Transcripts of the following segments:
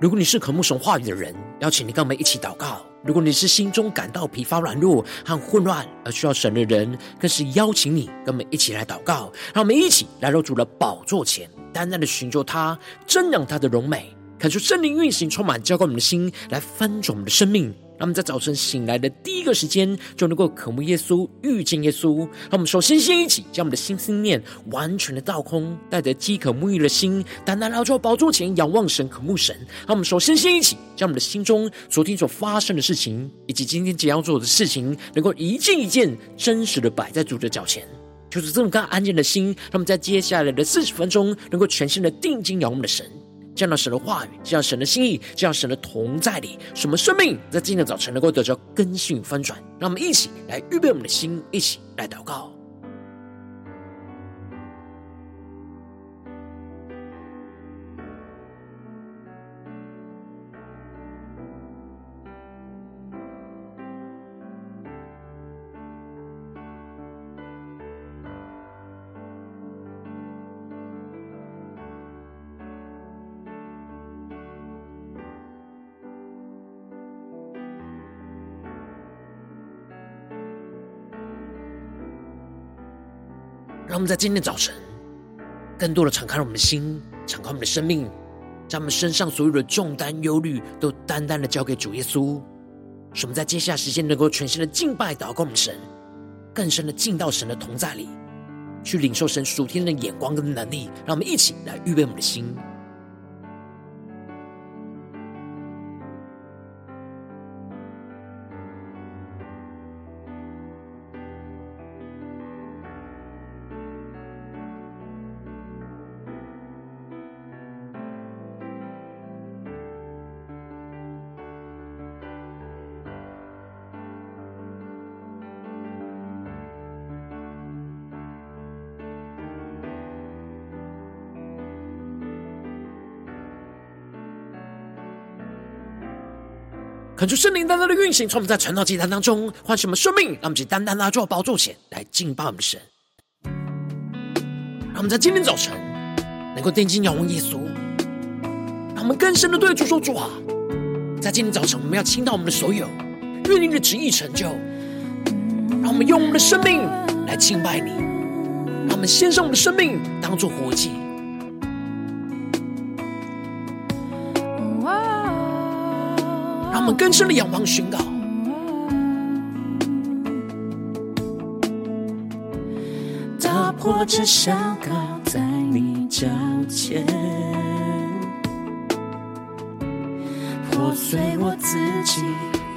如果你是渴慕神话语的人，邀请你跟我们一起祷告。如果你是心中感到疲乏、软弱和混乱而需要神的人，更是邀请你跟我们一起来祷告。让我们一起来到主的宝座前，单单的寻求他，瞻仰他的荣美，恳求圣灵运行，充满浇灌我们的心，来翻转我们的生命。让我们在早晨醒来的第一个时间，就能够渴慕耶稣，遇见耶稣。让我们首先一起将我们的心思念完全的倒空，带着饥渴沐浴的心，单单来到宝座前仰望神，渴慕神。让我们首先一起将我们的心中昨天所发生的事情，以及今天即将要做的事情，能够一件一件真实的摆在主的脚前，就是这么刚安静的心。让我们在接下来的40分钟能够全心的定睛仰望我们的神，这样的神的话语，这样神的心意，这样神的同在里，使我们生命在今天早晨能够得到更新与翻转。让我们一起来预备我们的心，一起来祷告。让我们在今天早晨更多的敞开我们的心，敞开我们的生命，将我们身上所有的重担忧虑都单单的交给主耶稣，使我们在接下来时间能够全心的敬拜祷告我们神，更深的进到神的同在里，去领受神属天的眼光跟能力。让我们一起来预备我们的心。恳求圣灵单单的运行，从我们在传道祭坛当中唤醒我们生命，让我们去单单拉住宝座前来敬拜我们的神。让我们在今天早晨能够定睛仰望耶稣，让我们更深的对主说：主啊，在今天早晨我们要倾倒我们的所有，愿你的旨意成就。让我们用我们的生命来敬拜你，让我们献上我们的生命当作活祭。我们更深的仰望宣告，打破这香膏在你脚前，破碎我自己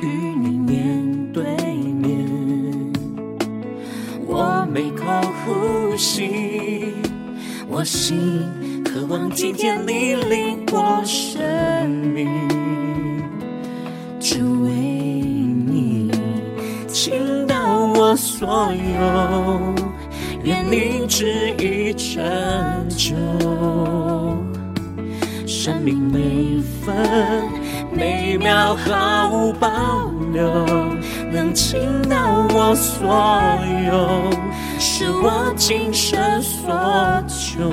与你面对面，我每口呼吸，我心渴望今天你领我生命，只为你倾倒我所有，愿你旨意成就，生命每分每秒毫无保留，能倾倒我所有，是我今生所求，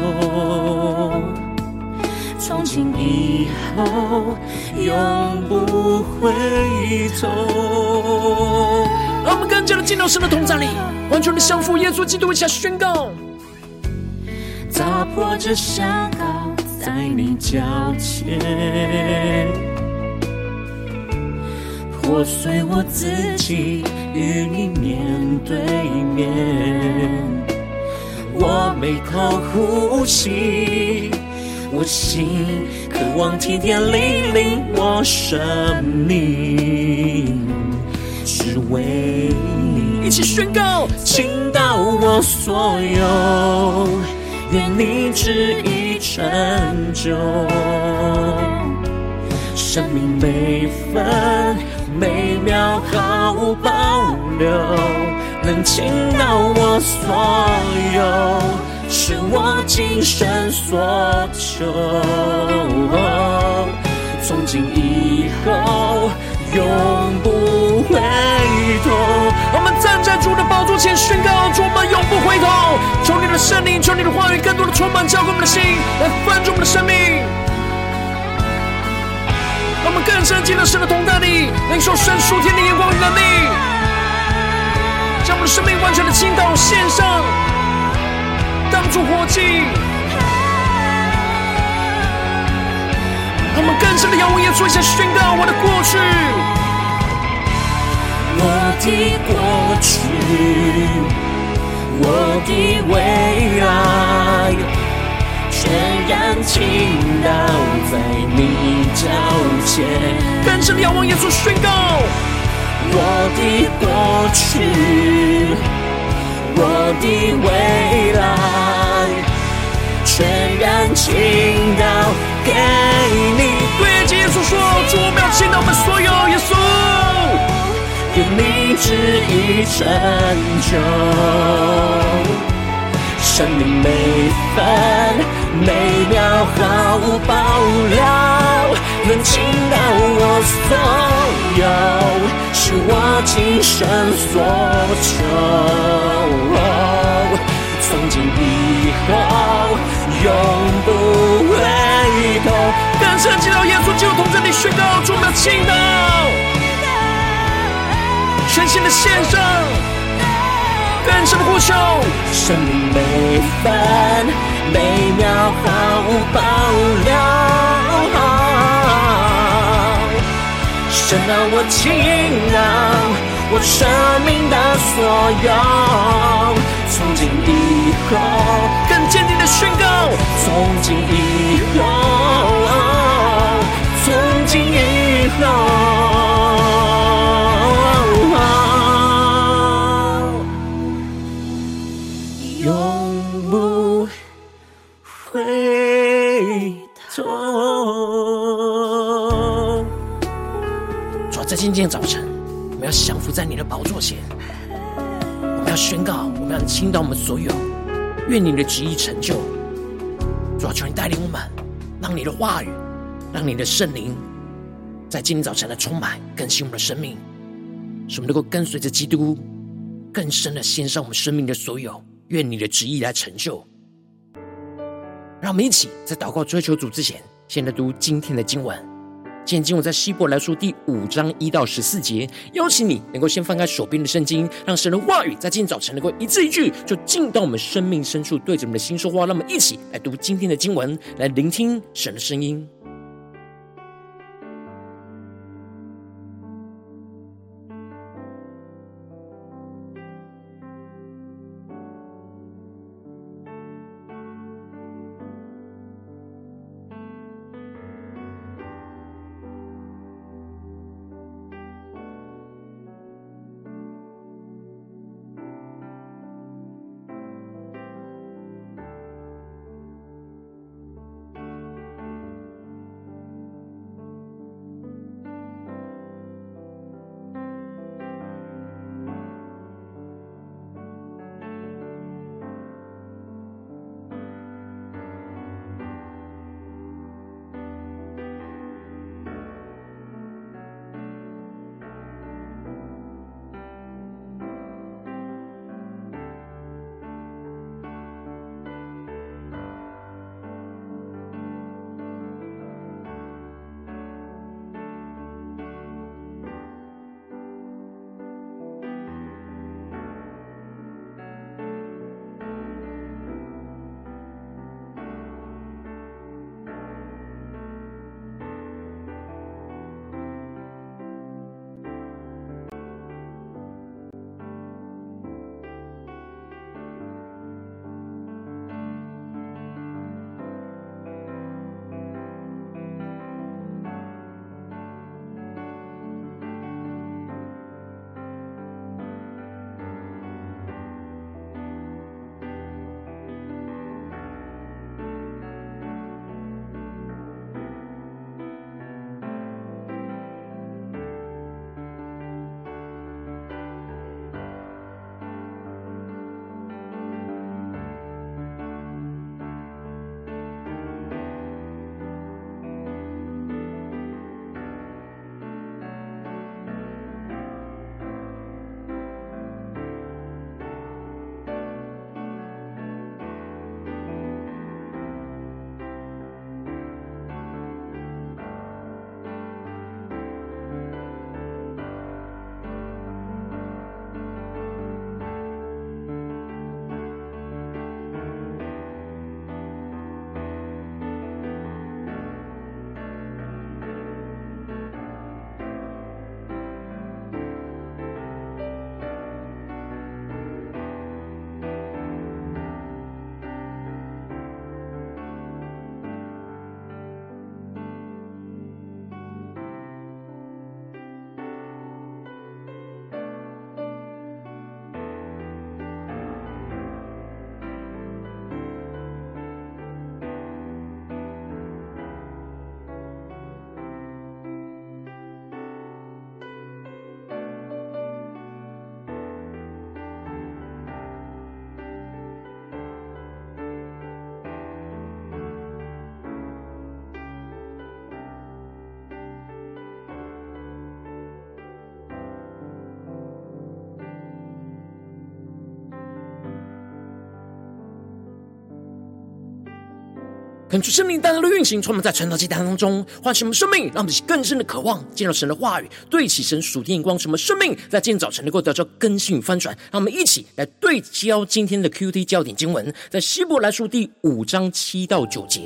从今以后永不回头。让我们更加的进到神的同在里，完全的降服耶稣基督，一下宣告，打破这香膏在你脚前，破碎我自己与你面对面，我每口呼吸，我心渴望天天领领我生命，只为你一起宣告，倾倒我所有，愿你旨意成就，生命每分每秒毫无保留，能倾倒我所有，是我今生所求，从今以后永不回头。我们站在主的宝座前宣告，主，我们永不回头，求你的圣灵，求你的话语更多的充满浇灌我们的心，来翻转我们的生命。更深进入神的同在里，领受神属天的眼光与能力，将我们的生命完全的倾倒献上，当作活祭。让我们更深的仰望耶稣，一起宣告：我的过去，我的过去，我的未来，全然倾倒在你脚前。跟着仰望耶稣宣告：我的过去，我的未来，全然倾倒给你。对着耶稣说：主，我们要倾倒我们所有，耶稣，因你旨意成就。生命每分每秒毫无保留，能倾倒我所有，是我今生所求。从今以后永不回头。更深进入耶稣基督同在里宣告，主的倾倒，全新的献上。更深的呼求，生命每分每秒毫无保留，神啊，我倾倒我生命的所有，从今以后，更坚定的宣告，从今以后，从今以后。在今天早晨，我们要降服在你的宝座前，我们要宣告，我们要倾倒我们所有，愿你的旨意成就。主啊，求你带领我们，让你的话语，让你的圣灵在今天早晨来充满更新我们的生命，使我们能够跟随着基督更深的献上我们生命的所有，愿你的旨意来成就。让我们一起在祷告追求主之前，先来读今天的经文。今天经文在希伯来书第5章1到14节，邀请你能够先翻开手边的圣经，让神的话语在今天早晨能够一字一句就进到我们生命深处，对着我们的心说话。让我们一起来读今天的经文，来聆听神的声音。恳求圣灵大大的运行，充满在传道祭坛当中，唤醒我们生命，让我们更深的渴望见到神的话语，对齐神属天眼光，什么生命在今天早晨能够得到更新与翻转。让我们一起来对焦今天的 QT 焦点经文，在希伯来书第5章7到9节，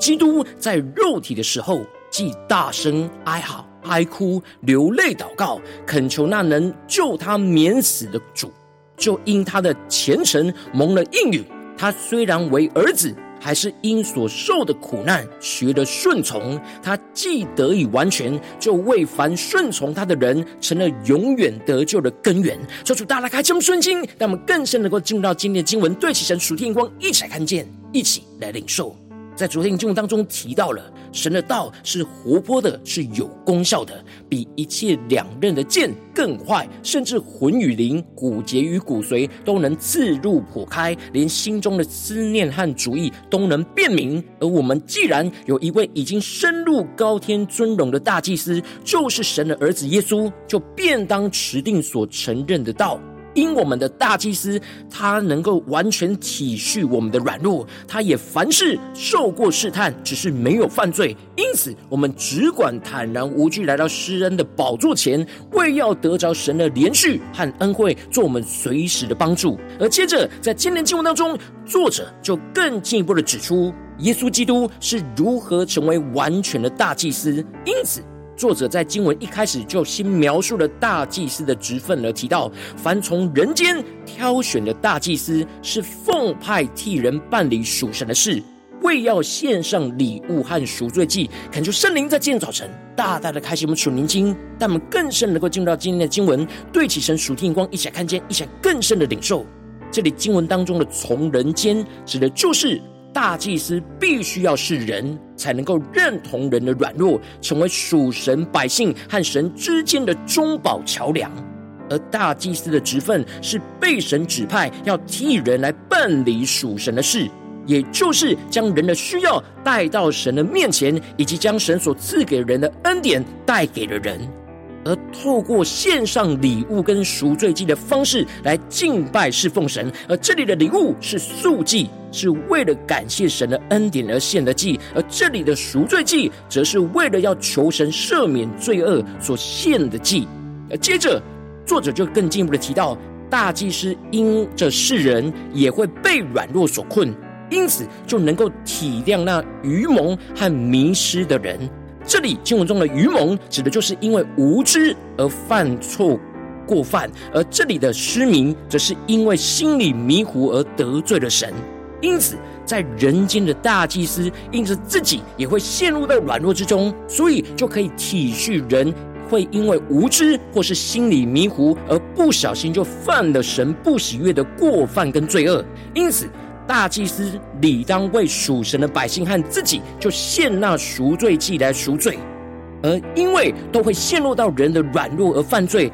基督在肉体的时候，既大声哀嚎哀哭流泪祷告，恳求那能救他免死的主，就因他的虔诚蒙了应允。他虽然为儿子，还是因所受的苦难学了顺从。他既得以完全，就为凡顺从他的人成了永远得救的根源。求主大家开启圣经，让我们更深能够进入到今天的经文，对齐神属天眼光，一起来看见，一起来领受。在昨天经文当中提到了，神的道是活泼的，是有功效的，比一切两刃的剑更快，甚至魂与灵、骨节与骨髓都能刺入剖开，连心中的思念和主意都能辨明。而我们既然有一位已经深入高天尊荣的大祭司，就是神的儿子耶稣，就便当持定所承认的道。因我们的大祭司，他能够完全体恤我们的软弱，他也凡事受过试探，只是没有犯罪。因此我们只管坦然无惧来到施恩的宝座前，为要得着神的怜恤和恩惠，做我们随时的帮助。而接着在今天经文当中，作者就更进一步的指出，耶稣基督是如何成为完全的大祭司。因此作者在经文一开始就先描述了大祭司的职分，而提到凡从人间挑选的大祭司，是奉派替人办理属神的事，为要献上礼物和赎罪祭。恳求圣灵在今天早晨大大的开启我们属灵经，但我们更深能够进入到今天的经文，对齐神属天眼光，一起来看见，一起来更深的领受。这里经文当中的从人间，指的就是大祭司必须要是人，才能够认同人的软弱，成为属神百姓和神之间的中保桥梁。而大祭司的职分是被神指派，要替人来办理属神的事，也就是将人的需要带到神的面前，以及将神所赐给人的恩典带给了人。而透过献上礼物跟赎罪祭的方式来敬拜侍奉神，而这里的礼物是素祭，是为了感谢神的恩典而献的祭，而这里的赎罪祭则是为了要求神赦免罪恶所献的祭。而接着作者就更进一步的提到，大祭司因着世人也会被软弱所困，因此就能够体谅那愚蒙和迷失的人。这里经文中的愚蒙，指的就是因为无知而犯错过犯，而这里的失明，则是因为心里迷糊而得罪了神。因此在人间的大祭司，因着自己也会陷入到软弱之中，所以就可以体恤人会因为无知或是心里迷糊而不小心就犯了神不喜悦的过犯跟罪恶。因此大祭司理当为属神的百姓和自己就献纳赎罪祭来赎罪，而因为都会陷入到人的软弱而犯罪，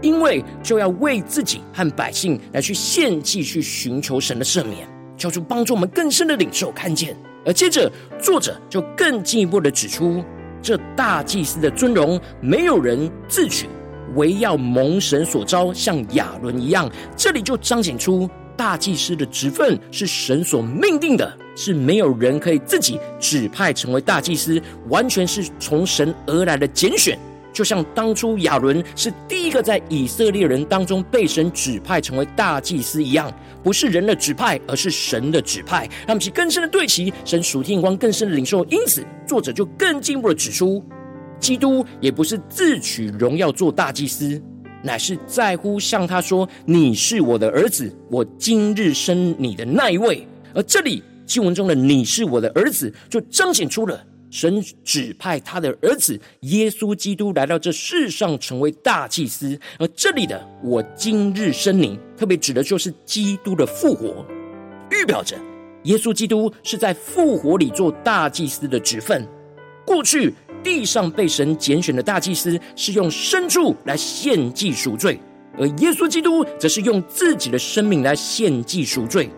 因为就要为自己和百姓来去献祭，去寻求神的赦免。求主帮助我们更深的领受看见。而接着作者就更进一步的指出，这大祭司的尊荣没有人自取，唯要蒙神所召，像亚伦一样。这里就彰显出大祭司的职分是神所命定的，是没有人可以自己指派成为大祭司，完全是从神而来的拣选。就像当初亚伦是第一个在以色列人当中被神指派成为大祭司一样，不是人的指派，而是神的指派。让我们去更深的对齐神属天眼光，更深的领受。因此作者就更进一步的指出，基督也不是自取荣耀做大祭司，乃是在乎向他说，你是我的儿子，我今日生你的那一位。而这里经文中的你是我的儿子，就彰显出了神指派他的儿子耶稣基督来到这世上成为大祭司。而这里的我今日生你，特别指的就是基督的复活，预表着耶稣基督是在复活里做大祭司的职分。过去地上被神拣选的大祭司是用牲畜来献祭赎罪，而耶稣基督则是用自己的生命来献祭赎罪。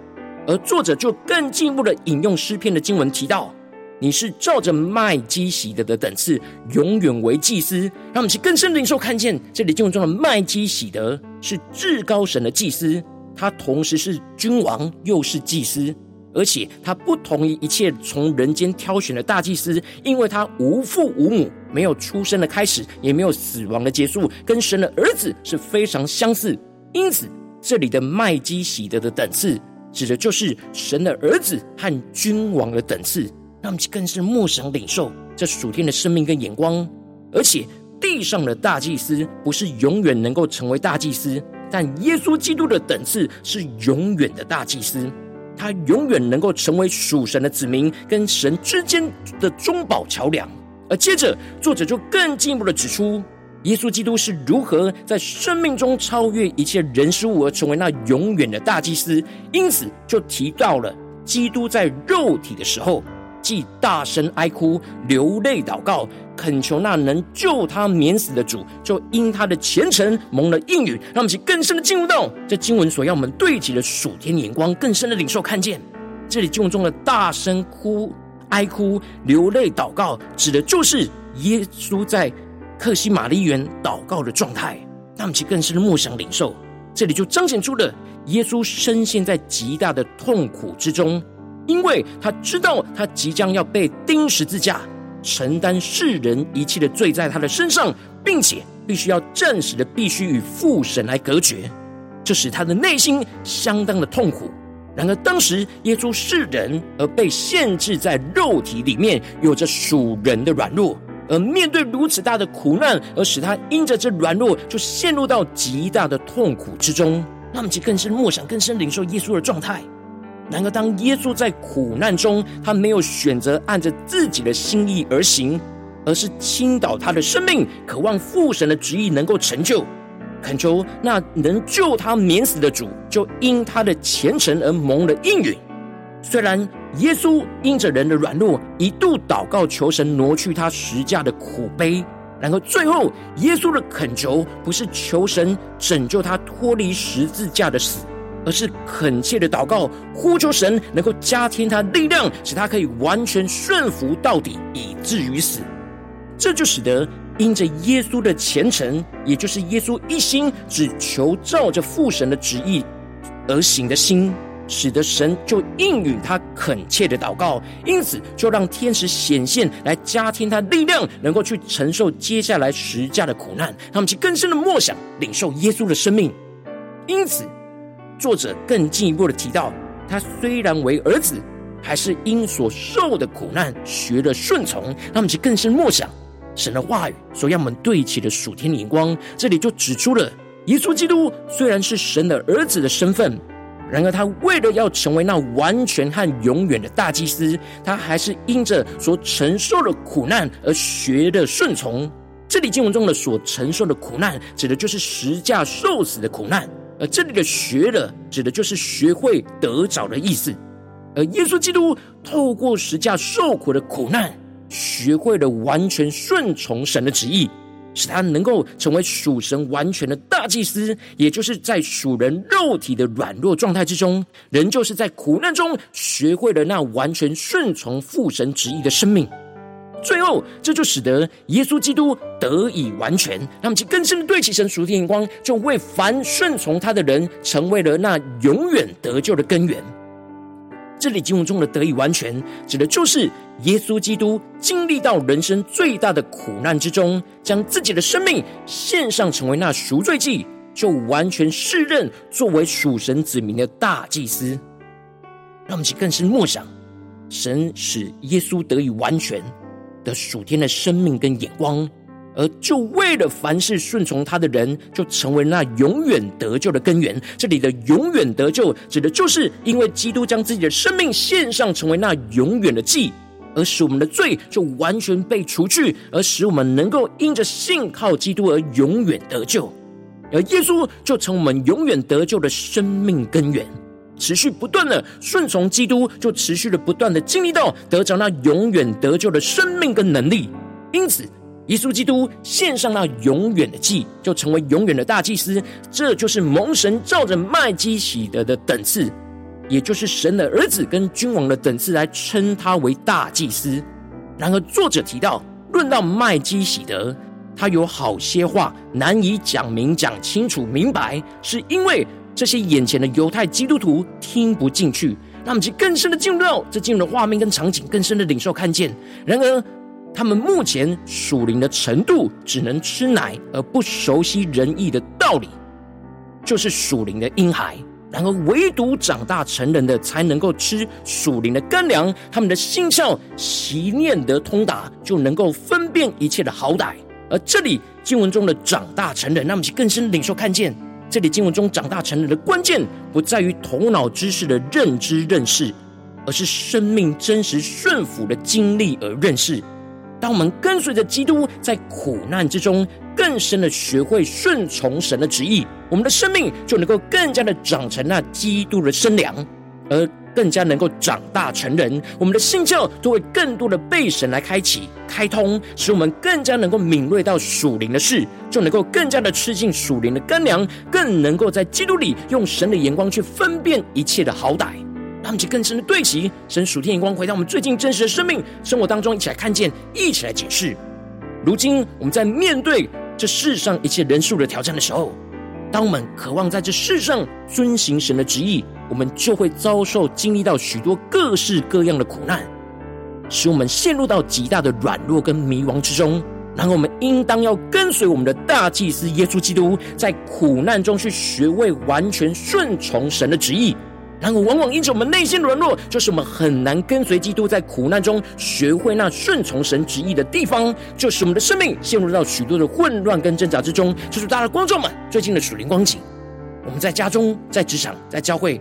而作者就更进一步的引用诗篇的经文提到，你是照着麦基洗德的等次，永远为祭司。让我们去更深的领受看见，这里经文中的麦基洗德是至高神的祭司，他同时是君王又是祭司。而且他不同于一切从人间挑选的大祭司，因为他无父无母，没有出生的开始，也没有死亡的结束，跟神的儿子是非常相似。因此这里的麦基洗德的等次指的就是神的儿子和君王的等次，那么更是默想领受这属天的生命跟眼光。而且地上的大祭司不是永远能够成为大祭司，但耶稣基督的等次是永远的大祭司，他永远能够成为属神的子民跟神之间的中保桥梁。而接着作者就更进一步的指出，耶稣基督是如何在生命中超越一切人事物而成为那永远的大祭司。因此就提到了基督在肉体的时候，既大声哀哭，流泪祷告，恳求那能救他免死的主，就因他的虔诚蒙了应允。让我们更深的进入到这经文所要我们对齐的属天眼光，更深的领受看见，这里经文中的大声哀哭流泪祷告，指的就是耶稣在客西马尼园祷告的状态。那我们更深的默想领受，这里就彰显出了耶稣深陷在极大的痛苦之中，因为他知道他即将要被钉十字架，承担世人一切的罪在他的身上，并且必须要暂时的必须与父神来隔绝，这使他的内心相当的痛苦。然而当时耶稣是人，而被限制在肉体里面，有着属人的软弱，而面对如此大的苦难，而使他因着这软弱就陷入到极大的痛苦之中。让我们更深默想，更深领受耶稣的状态。然而当耶稣在苦难中，他没有选择按着自己的心意而行，而是倾倒他的生命，渴望父神的旨意能够成就，恳求那能救他免死的主，就因他的虔诚而蒙了应允。虽然耶稣因着人的软弱一度祷告求神挪去他十架的苦悲，然而最后耶稣的恳求不是求神拯救他脱离十字架的死，而是恳切的祷告，呼求神能够加添他力量，使他可以完全顺服到底，以至于死。这就使得因着耶稣的虔诚，也就是耶稣一心只求照着父神的旨意而行的心，使得神就应允他恳切的祷告，因此就让天使显现来加添他力量，能够去承受接下来十架的苦难。他们去更深的默想领受耶稣的生命。因此作者更进一步的提到，他虽然为儿子，还是因所受的苦难学了顺从。让我们更深默想神的话语所让我们对齐的属天眼光。这里就指出了耶稣基督虽然是神的儿子的身份，然而他为了要成为那完全和永远的大祭司，他还是因着所承受的苦难而学了顺从。这里经文中的所承受的苦难，指的就是十架受死的苦难，而这里的学了指的就是学会得着的意思。而耶稣基督透过十架受苦的苦难，学会了完全顺从神的旨意，使他能够成为属神完全的大祭司，也就是在属人肉体的软弱状态之中，人就是在苦难中学会了那完全顺从父神旨意的生命。最后这就使得耶稣基督得以完全。他们更深的对齐神属天眼光，就为凡顺从他的人成为了那永远得救的根源。这里经文中的得以完全，指的就是耶稣基督经历到人生最大的苦难之中，将自己的生命献上成为那赎罪祭，就完全释任作为属神子民的大祭司。让我们更深默想神使耶稣得以完全的属天的生命跟眼光，而就为了凡事顺从他的人，就成为那永远得救的根源。这里的永远得救，指的就是因为基督将自己的生命献上成为那永远的祭，而使我们的罪就完全被除去，而使我们能够因着信靠基督而永远得救。而耶稣就成我们永远得救的生命根源，持续不断的顺从基督，就持续的不断的经历到得着那永远得救的生命跟能力。因此耶稣基督献上那永远的祭，就成为永远的大祭司，这就是蒙神照着麦基洗德的等次，也就是神的儿子跟君王的等次，来称他为大祭司。然而作者提到论到麦基洗德，他有好些话难以讲明讲清楚明白，是因为这些眼前的犹太基督徒听不进去，让我们去更深的进入到这进入的画面跟场景，更深的领受看见。然而他们目前属灵的程度只能吃奶，而不熟悉仁义的道理，就是属灵的婴孩。然而唯独长大成人的才能够吃属灵的干粮，他们的心窍习念得通达，就能够分辨一切的好歹。而这里经文中的长大成人，让我们去更深领受看见，这里经文中长大成人的关键不在于头脑知识的认知认识，而是生命真实顺服的经历而认识。当我们跟随着基督在苦难之中更深的学会顺从神的旨意，我们的生命就能够更加的长成那基督的身量，而更加能够长大成人，我们的心窍都会更多的被神来开启开通，使我们更加能够敏锐到属灵的事，就能够更加的吃进属灵的干粮，更能够在基督里用神的眼光去分辨一切的好歹。让我们去更深的对齐神属天眼光，回到我们最近真实的生命生活当中，一起来看见，一起来解释。如今我们在面对这世上一切人数的挑战的时候，当我们渴望在这世上遵行神的旨意，我们就会遭受经历到许多各式各样的苦难，使我们陷入到极大的软弱跟迷惘之中。然后我们应当要跟随我们的大祭司耶稣基督，在苦难中去学会完全顺从神的旨意。然后往往因着我们内心的软弱，就是我们很难跟随基督在苦难中学会那顺从神旨意的地方，就是我们的生命陷入到许多的混乱跟挣扎之中。就是大家的观众们最近的属灵光景，我们在家中、在职场、在教会，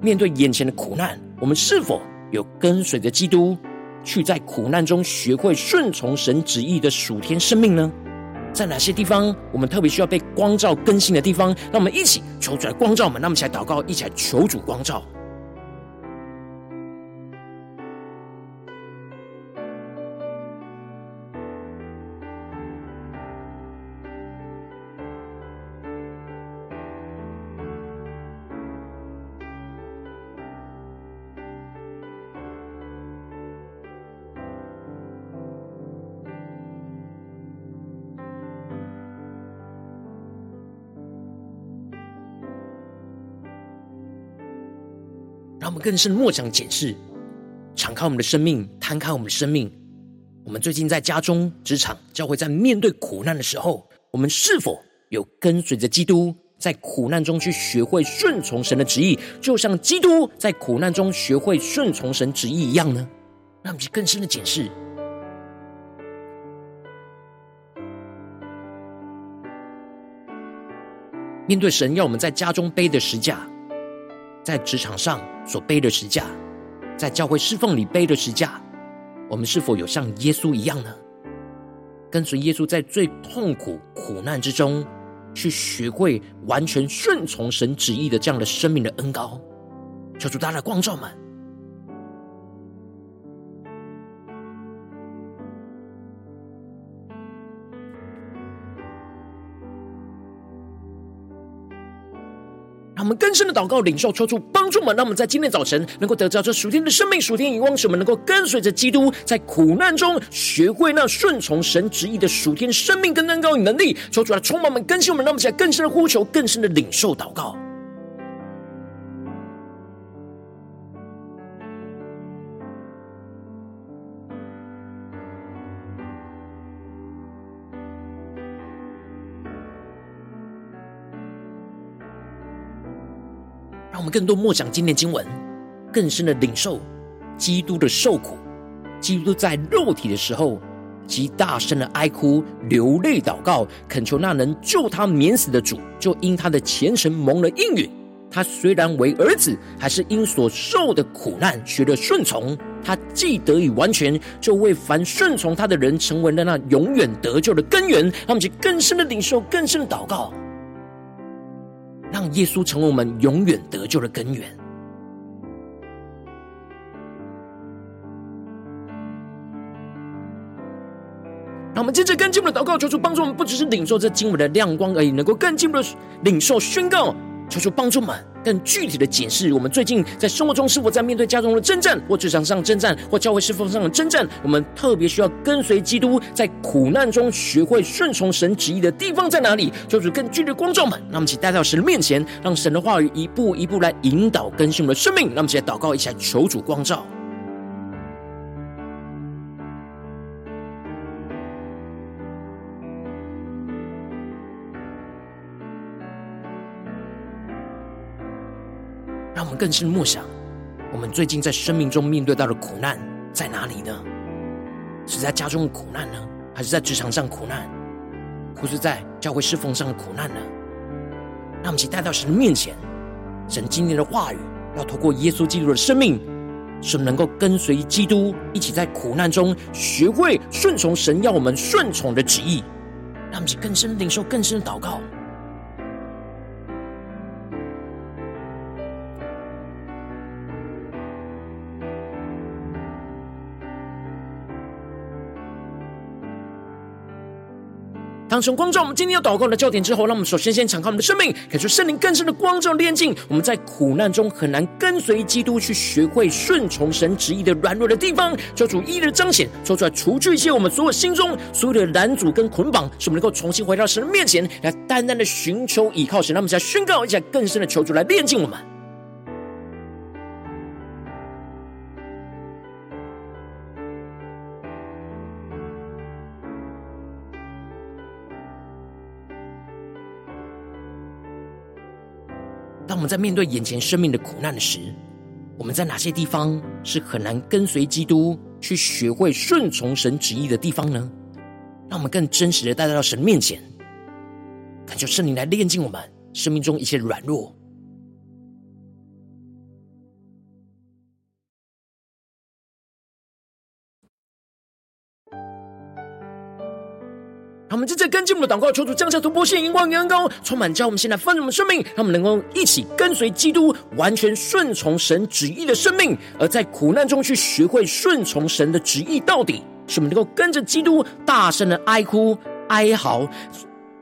面对眼前的苦难，我们是否有跟随着基督去在苦难中学会顺从神旨意的属天生命呢？在哪些地方我们特别需要被光照更新的地方，让我们一起求主来光照我们。让我们一起来祷告，一起来求主光照。让我们更深默想检视，敞开我们的生命，摊开我们的生命。我们最近在家中、职场、教会，在面对苦难的时候，我们是否有跟随着基督在苦难中去学会顺从神的旨意，就像基督在苦难中学会顺从神旨意一样呢？让我们去更深的检视。面对神要我们在家中背的十架，在职场上所背的十架，在教会侍奉里背的十架，我们是否有像耶稣一样呢？跟随耶稣在最痛苦苦难之中去学会完全顺从神旨意的这样的生命的恩膏，求主大家的光照们。我们更深的祷告领受，抽出帮助们，让我们在今天早晨能够得到这属天的生命、属天的眼光，使我们能够跟随着基督在苦难中学会那顺从神旨意的属天生命跟恩膏与能力。求主来充满我们、更新我们，让我们起来更深的呼求、更深的领受祷告。我们更多默想今天经文，更深的领受基督的受苦，基督在肉体的时候极大声的哀哭流泪祷告，恳求那能救他免死的主，就因他的虔诚蒙了应允。他虽然为儿子，还是因所受的苦难学了顺从。他既得以完全，就为凡顺从他的人成为了那永远得救的根源。让我们去更深的领受，更深的祷告，让耶稣成为我们永远得救的根源。让我们接着更进一步的祷告，求主帮助我们不只是领受这经文的亮光而已，能够更进一步的领受宣告。求主帮助我们更具体的解释我们最近在生活中是否在面对家中的征战，或职场上征战，或教会侍奉上的征战，我们特别需要跟随基督在苦难中学会顺从神旨意的地方在哪里，就是更具体的光照们。让我们一起带到神的面前，让神的话语一步一步来引导更新我们的生命。让我们一起来祷告，一起来求主光照。让我们更深默想，我们最近在生命中面对到的苦难在哪里呢？是在家中的苦难呢，还是在职场上苦难，或是在教会侍奉上的苦难呢？让我们一起带到神的面前，神今天的话语要透过耶稣基督的生命，使我们能够跟随基督，一起在苦难中学会顺从神要我们顺从的旨意。让我们一起更深领受更深的祷告。当神光照我们今天要祷告的焦点之后，让我们首先先敞开我们的生命，感受圣灵更深的光照炼净我们在苦难中很难跟随基督去学会顺从神旨意的软弱的地方，求主一一的彰显，说出来，除去一些我们所有心中所有的拦阻跟捆绑，使我们能够重新回到神的面前来单单的寻求倚靠神。让我们再宣告一下，更深的求主来炼净我们。当我们在面对眼前生命的苦难时，我们在哪些地方是很难跟随基督去学会顺从神旨意的地方呢？让我们更真实的带到神面前，恳求圣灵来炼净我们生命中一些软弱。我们正在跟进我们的祷告，求主降下突破线、荧光与恩膏，充满教我们现在丰盛我们生命，让我们能够一起跟随基督，完全顺从神旨意的生命，而在苦难中去学会顺从神的旨意到底，使我们能够跟着基督大声的哀哭、哀嚎，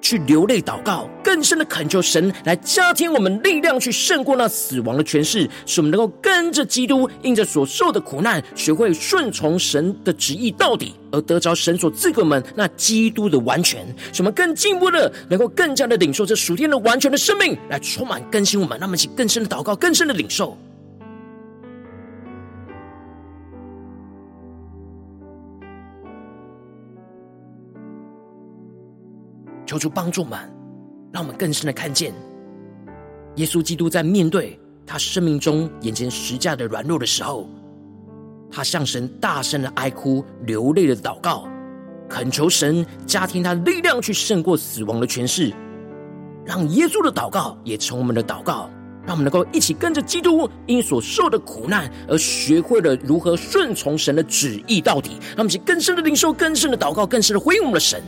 去流泪祷告，更深的恳求神来加添我们力量，去胜过那死亡的权势，使我们能够跟着基督，因着所受的苦难，学会顺从神的旨意到底，而得着神所赐给我们那基督的完全。使我们更进一步的能够更加的领受这属天的完全的生命，来充满更新我们。让我们一起更深的祷告，更深的领受。求主帮助我们，让我们更深的看见耶稣基督在面对他生命中眼前十架的软弱的时候，他向神大声的哀哭、流泪的祷告，恳求神加添他的力量去胜过死亡的权势。让耶稣的祷告也成我们的祷告，让我们能够一起跟着基督，因所受的苦难而学会了如何顺从神的旨意到底。让我们一起更深的领受、更深的祷告、更深的回应我们的神。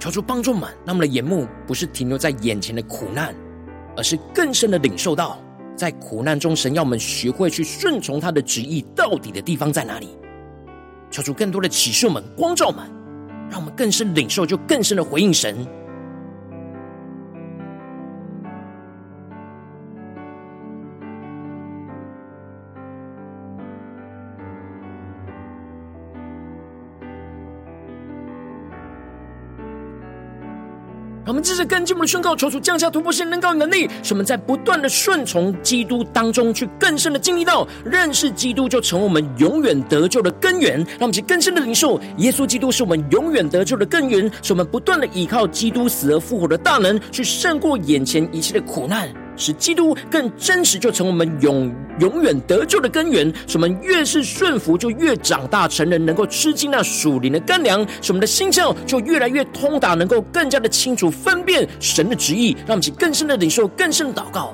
求主帮助我们，让我们的眼目不是停留在眼前的苦难，而是更深的领受到在苦难中神要我们学会去顺从他的旨意到底的地方在哪里。求主更多的启示我们、光照我们，让我们更深领受，就更深的回应神。我们这是跟进我们的宣告，求主降下突破性能高能力，使我们在不断的顺从基督当中去更深的经历到认识基督就成为我们永远得救的根源。让我们去更深的领受耶稣基督是我们永远得救的根源，使我们不断的依靠基督死而复活的大能去胜过眼前一切的苦难，使基督更真实就成我们永远得救的根源。使我们越是顺服就越长大成人，能够吃进那属灵的干粮，使我们的心窍就越来越通达，能够更加的清楚分辨神的旨意。让我们去更深的领受、更深的祷告。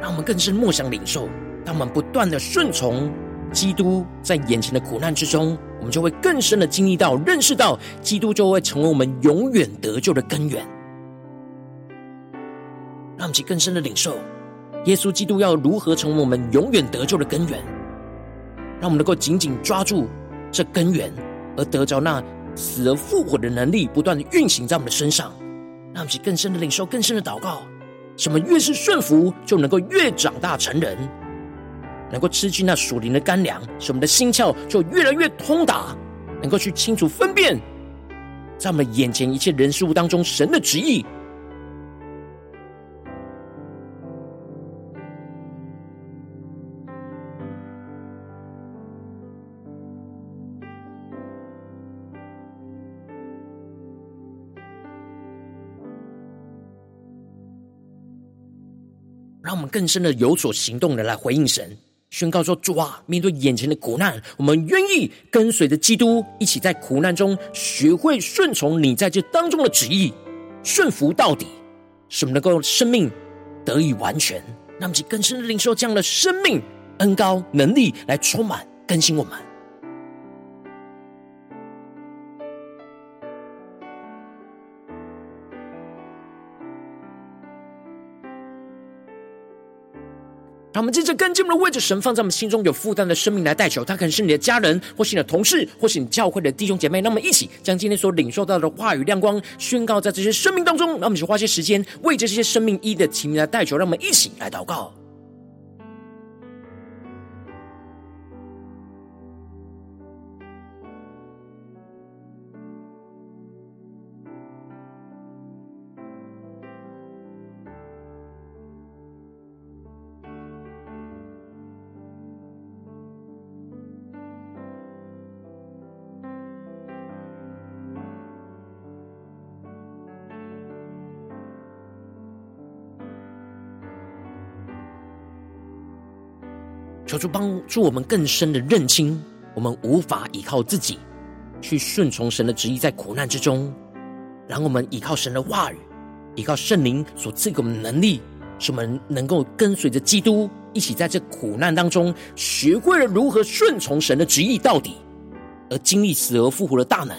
让我们更深默想领受，当我们不断的顺从基督在眼前的苦难之中，我们就会更深的经历到认识到基督就会成为我们永远得救的根源。让我们去更深的领受耶稣基督要如何成为我们永远得救的根源，让我们能够紧紧抓住这根源，而得着那死而复活的能力不断的运行在我们的身上。让我们去更深的领受，更深的祷告，什么越是顺服就能够越长大成人，能够吃进那属灵的干粮，使我们的心窍就越来越通达，能够去清楚分辨在我们眼前一切人事物当中神的旨意。让我们更深的有所行动的来回应神，宣告说，主啊，面对眼前的苦难，我们愿意跟随着基督一起在苦难中学会顺从你在这当中的旨意，顺服到底，使我们能够生命得以完全。让我们去更深的领受这样的生命恩膏能力来充满更新我们。让我们接着跟进我们的位置，神放在我们心中有负担的生命来代求，他可能是你的家人，或是你的同事，或是你教会的弟兄姐妹。让我们一起将今天所领受到的话语亮光宣告在这些生命当中。让我们去花些时间为这些生命一的提名来代求，让我们一起来祷告。求主帮助我们更深的认清，我们无法依靠自己去顺从神的旨意在苦难之中，然后我们依靠神的话语，依靠圣灵所赐给我们的能力，使我们能够跟随着基督一起在这苦难当中学会了如何顺从神的旨意到底，而经历死而复活的大能，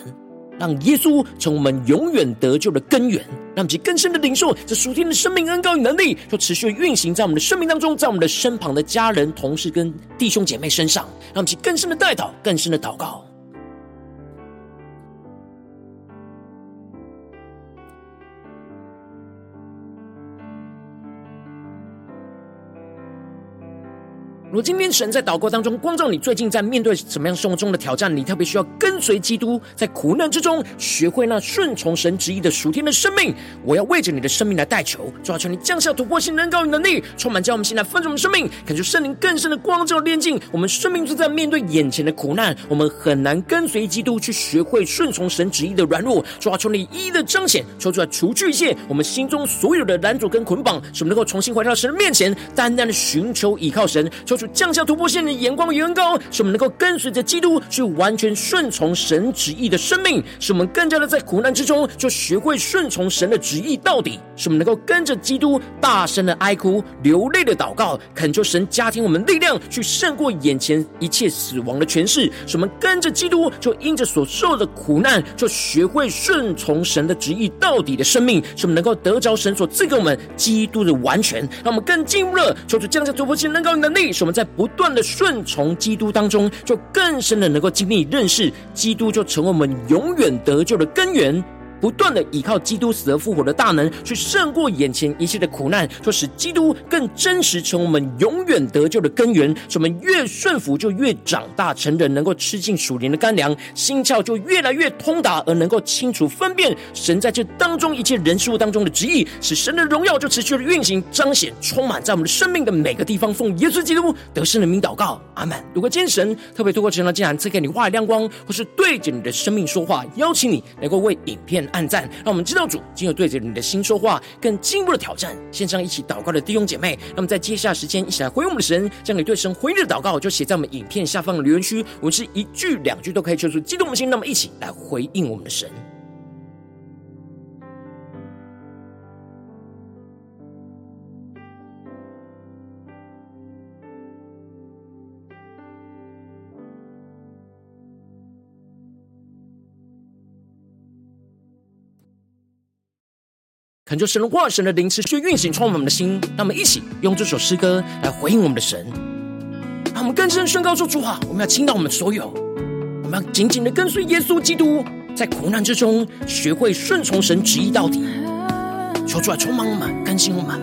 让耶稣成为我们永远得救的根源。让我们更深的领受这属天的生命恩膏与能力，就持续运行在我们的生命当中，在我们的身旁的家人、同事跟弟兄姐妹身上。让我们更深的代祷，更深的祷告。如果今天神在祷告当中光照你，最近在面对什么样生活中的挑战，你特别需要跟随基督在苦难之中学会那顺从神旨意的属天的生命，我要为着你的生命来代求。主啊，求你降下突破性能高与能力，充满将我们心来分盛我们生命，恳求圣灵更深的光照炼净我们生命，就在面对眼前的苦难，我们很难跟随基督去学会顺从神旨意的软弱。主啊，求你一一的彰显，求主来除去一切我们心中所有的拦阻跟捆绑，使我们能够重新回到神的面前，单单的寻求倚靠神。求降下突破线的眼光与恩膏，使我们能够跟随着基督去完全顺从神旨意的生命，使我们更加的在苦难之中就学会顺从神的旨意到底，使我们能够跟着基督大声的哀哭、流泪的祷告，恳求神加添我们力量，去胜过眼前一切死亡的权势，使我们跟着基督就因着所受的苦难就学会顺从神的旨意到底的生命，使我们能够得着神所赐给我们基督的完全。让我们更进入了求主降下突破线的恩膏与能力，使我们在不断的顺从基督当中，就更深的能够经历认识基督就成为我们永远得救的根源，不断的依靠基督死而复活的大能去胜过眼前一切的苦难，就使基督更真实成为我们永远得救的根源。使我们越顺服就越长大成人，能够吃进属灵的干粮，心窍就越来越通达，而能够清楚分辨神在这当中一切人事物当中的旨意，使神的荣耀就持续的运行彰显充满在我们的生命的每个地方。奉耶稣基督得胜的名祷告，阿们。如果今天神特别透过这段经文赐给你话语亮光，或是对着你的生命说话，邀请你能够为影片按赞，让我们知道主今有对着你的心说话，更进一步的挑战。线上一起祷告的弟兄姐妹，那么在接下来时间一起来回应我们的神，将你对神回应的祷告就写在我们影片下方的留言区，我们是一句两句都可以求出激动的心，那么一起来回应我们的神。恳求神的话，神的灵持续运行充满我们的心，让我们一起用这首诗歌来回应我们的神，让我们更深宣告说，主啊，我们要倾倒我们所有，我们要紧紧的跟随耶稣基督，在苦难之中学会顺从神旨意到底，求主来充满我们，更新我们。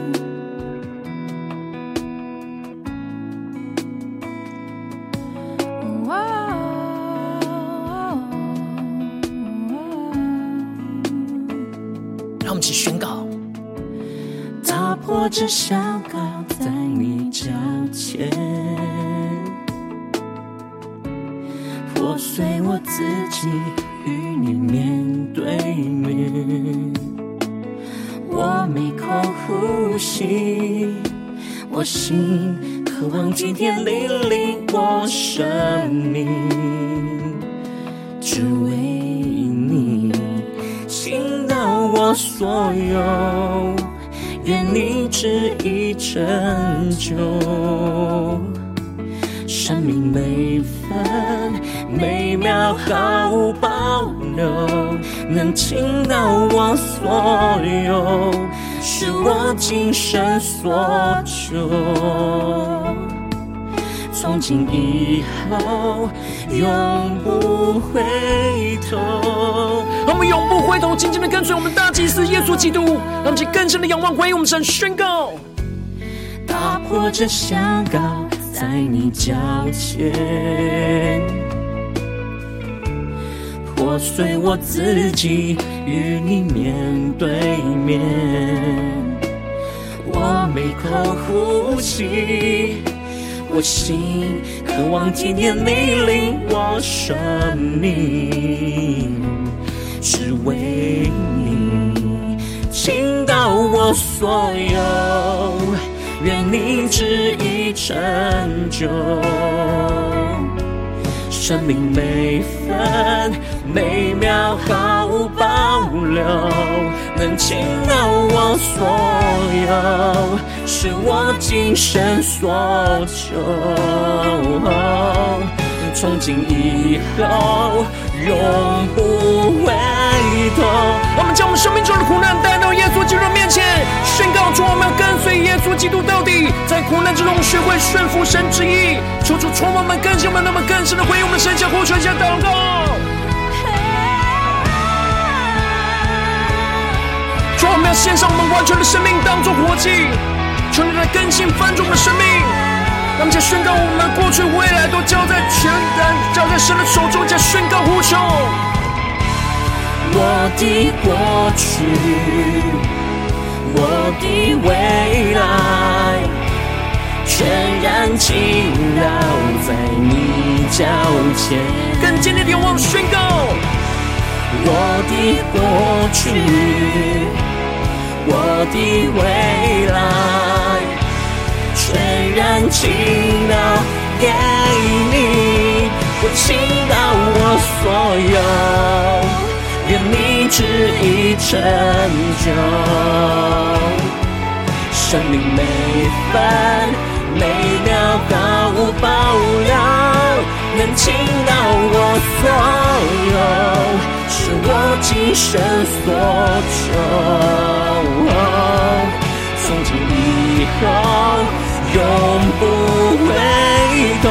我只想靠在你脚前，破碎我自己，与你面对面。我没空呼吸，我心渴望今天领领我生命，只为你倾倒我所有，愿你旨意成就，生命每分每秒毫无保留，能倾倒我所有，是我今生所求。从今以后永不回头，让我们永不回头，紧紧的跟随我们大祭司耶稣基督，让我们去更深的仰望回应我们神，宣告打破这香膏在你脚前，破碎我自己，与你面对面。我每口呼吸，我心渴望今天你领我生命，只为你倾倒我所有，愿你旨意成就，生命每分每秒毫无保留，能倾倒我所有，是我今生所求。从今以后永不回头，我们将我们生命中的苦难带到耶稣基督的面前，宣告出我们要跟随耶稣基督到底，在苦难之中学会顺服神旨意，求主充满我们，更新我们，那么更深的回应我们的神，呼求一下祷告，主，我们要献上我们完全的生命当作活祭，求你来更新翻转我们的生命，让我们宣告我们过去未来都交在神的手中，加宣告呼求，我的过去，我的未来，全然倾倒在你脚前，更坚定的仰望宣告，我的过去，我的未来，全然倾倒给你，我倾倒我所有，愿你旨意成就，生命每分每秒毫无保留，能倾倒我所有，是我今生所求，从今以后永不回头。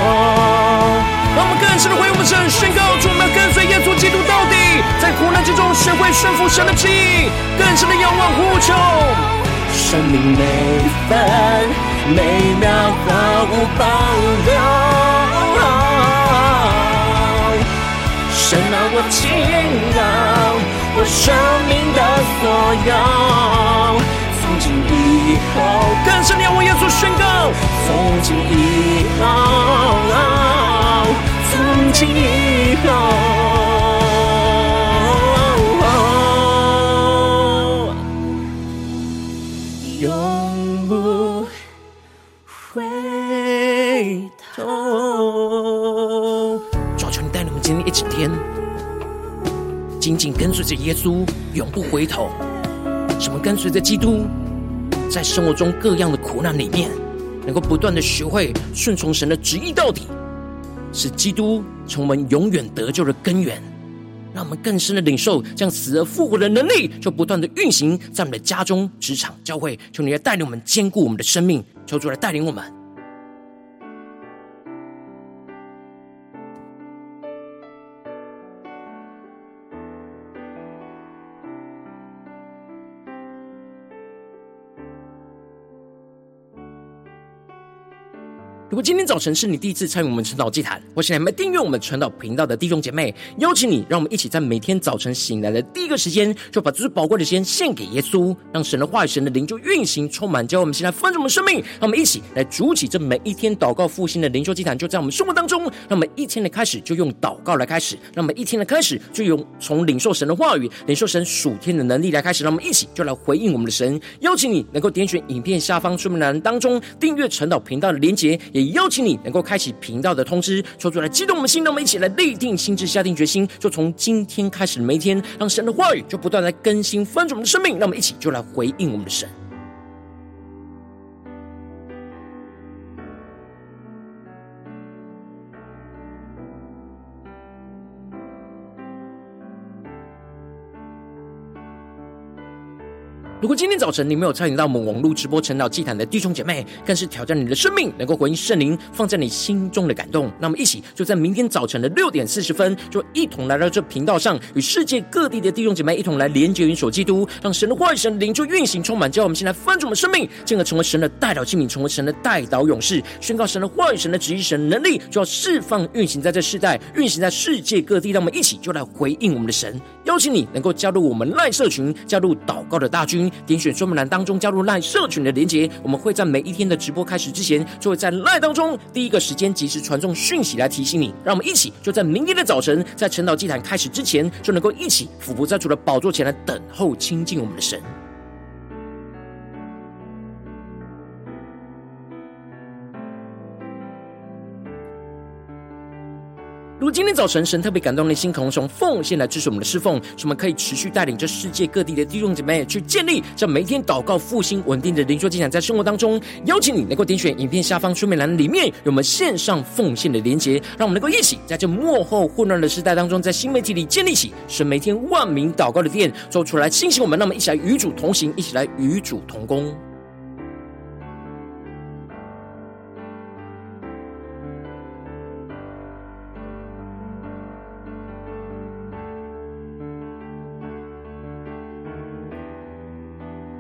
让我们更深的回我们神，宣告主，我们要跟随耶稣基督到底，在苦难之中学会顺服神的旨意，更深的仰望呼求，生命每分每秒毫无保留，神啊，我倾倒我生命的所有，从今以后更深仰望耶稣宣告，从今以后，从今以后永不回头。主，求你带领我们今天一整天紧紧跟随着耶稣，永不回头，什么跟随着基督，在生活中各样的苦难里面，能够不断的学会顺从神的旨意到底，使基督成为永远得救的根源。让我们更深的领受这样死而复活的能力，就不断的运行在我们的家中、职场、教会。求你来带领我们，坚固我们的生命，求主来带领我们。如果今天早晨是你第一次参与我们晨祷祭坛，或是你还没订阅我们晨祷频道的弟兄姐妹，邀请你让我们一起在每天早晨醒来的第一个时间，就把最宝贵的时间献给耶稣，让神的话语、神的灵就运行充满，教我们现在丰盛我们生命。让我们一起来筑起这每一天祷告复兴的灵修祭坛，就在我们生活当中。让我们一天的开始就用祷告来开始，让我们一天的开始就用从领受神的话语、领受神属天的能力来开始。让我们一起就来回应我们的神。邀请你能够点选影片下方说明栏当中订阅晨祷频道的连结，也邀请你能够开启频道的通知，说出来激动我们心，让我们一起来立定心志，下定决心，就从今天开始每一天，让神的话语就不断来更新翻转我们的生命。让我们一起就来回应我们的神。如果今天早晨你没有参与到我们网络直播晨祷祭坛的弟兄姐妹，更是挑战你的生命能够回应圣灵放在你心中的感动。那我们一起就在明天早晨的6:40，就一同来到这频道上，与世界各地的弟兄姐妹一同来连结云所基督，让神的话语、神的灵就运行充满，叫我们现在翻转我们生命，进而成为神的代祷器皿，成为神的代祷勇士，宣告神的话语、神的旨意、神的能力，就要释放运行在这世代，运行在世界各地。让我们一起就来回应我们的神。邀请你能够加入我们LINE社群，加入祷告的大军，点选说明栏当中加入 LINE 社群的连结，我们会在每一天的直播开始之前，就会在 LINE 当中第一个时间及时传送讯息来提醒你。让我们一起就在明天的早晨，在晨祷祭坛开始之前，就能够一起俯伏在主的宝座前来等候亲近我们的神。如果今天早晨神特别感动的心，渴望从奉献来支持我们的侍奉，使我们可以持续带领这世界各地的弟兄姐妹去建立这每一天祷告复兴稳定的灵修进展在生活当中，邀请你能够点选影片下方说明栏里面有我们线上奉献的连结，让我们能够一起在这末后混乱的时代当中，在新媒体里建立起神每天万名祷告的殿，做出来兴起我们。让我们一起来与主同行，一起来与主同工。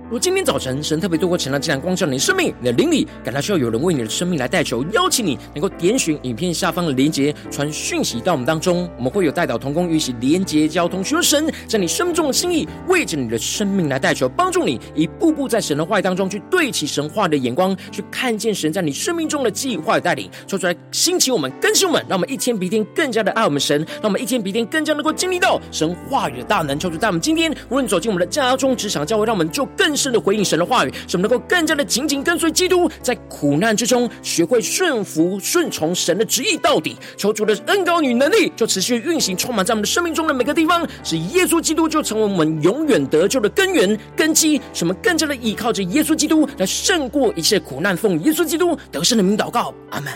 如今天早晨神特别透过晨祷祭坛光照你的生命，你的灵里感到需要有人为你的生命来代求，邀请你能够点选影片下方的连结，传讯息到我们当中，我们会有代祷同工与一起连结交通，求神在你生命中的心意，为着你的生命来代求，帮助你一步步在神的话语当中去对齐神话的眼光，去看见神在你生命中的计划与带领，说出来兴起我们，更新我们，让我们一天比一天更加的爱我们神，让我们一天比一天更加能够经历到神话语的大能。求主带我们今天无论走进我们的家中、职场、教会，让我们就更深的回应神的话语，使我们能够更加的紧紧跟随基督，在苦难之中学会顺服顺从神的旨意到底。求主的恩膏与能力就持续运行充满在我们的生命中的每个地方，使耶稣基督就成为我们永远得救的根源根基，使我们更加的依靠着耶稣基督来胜过一切苦难。奉耶稣基督得胜的名祷告，阿们。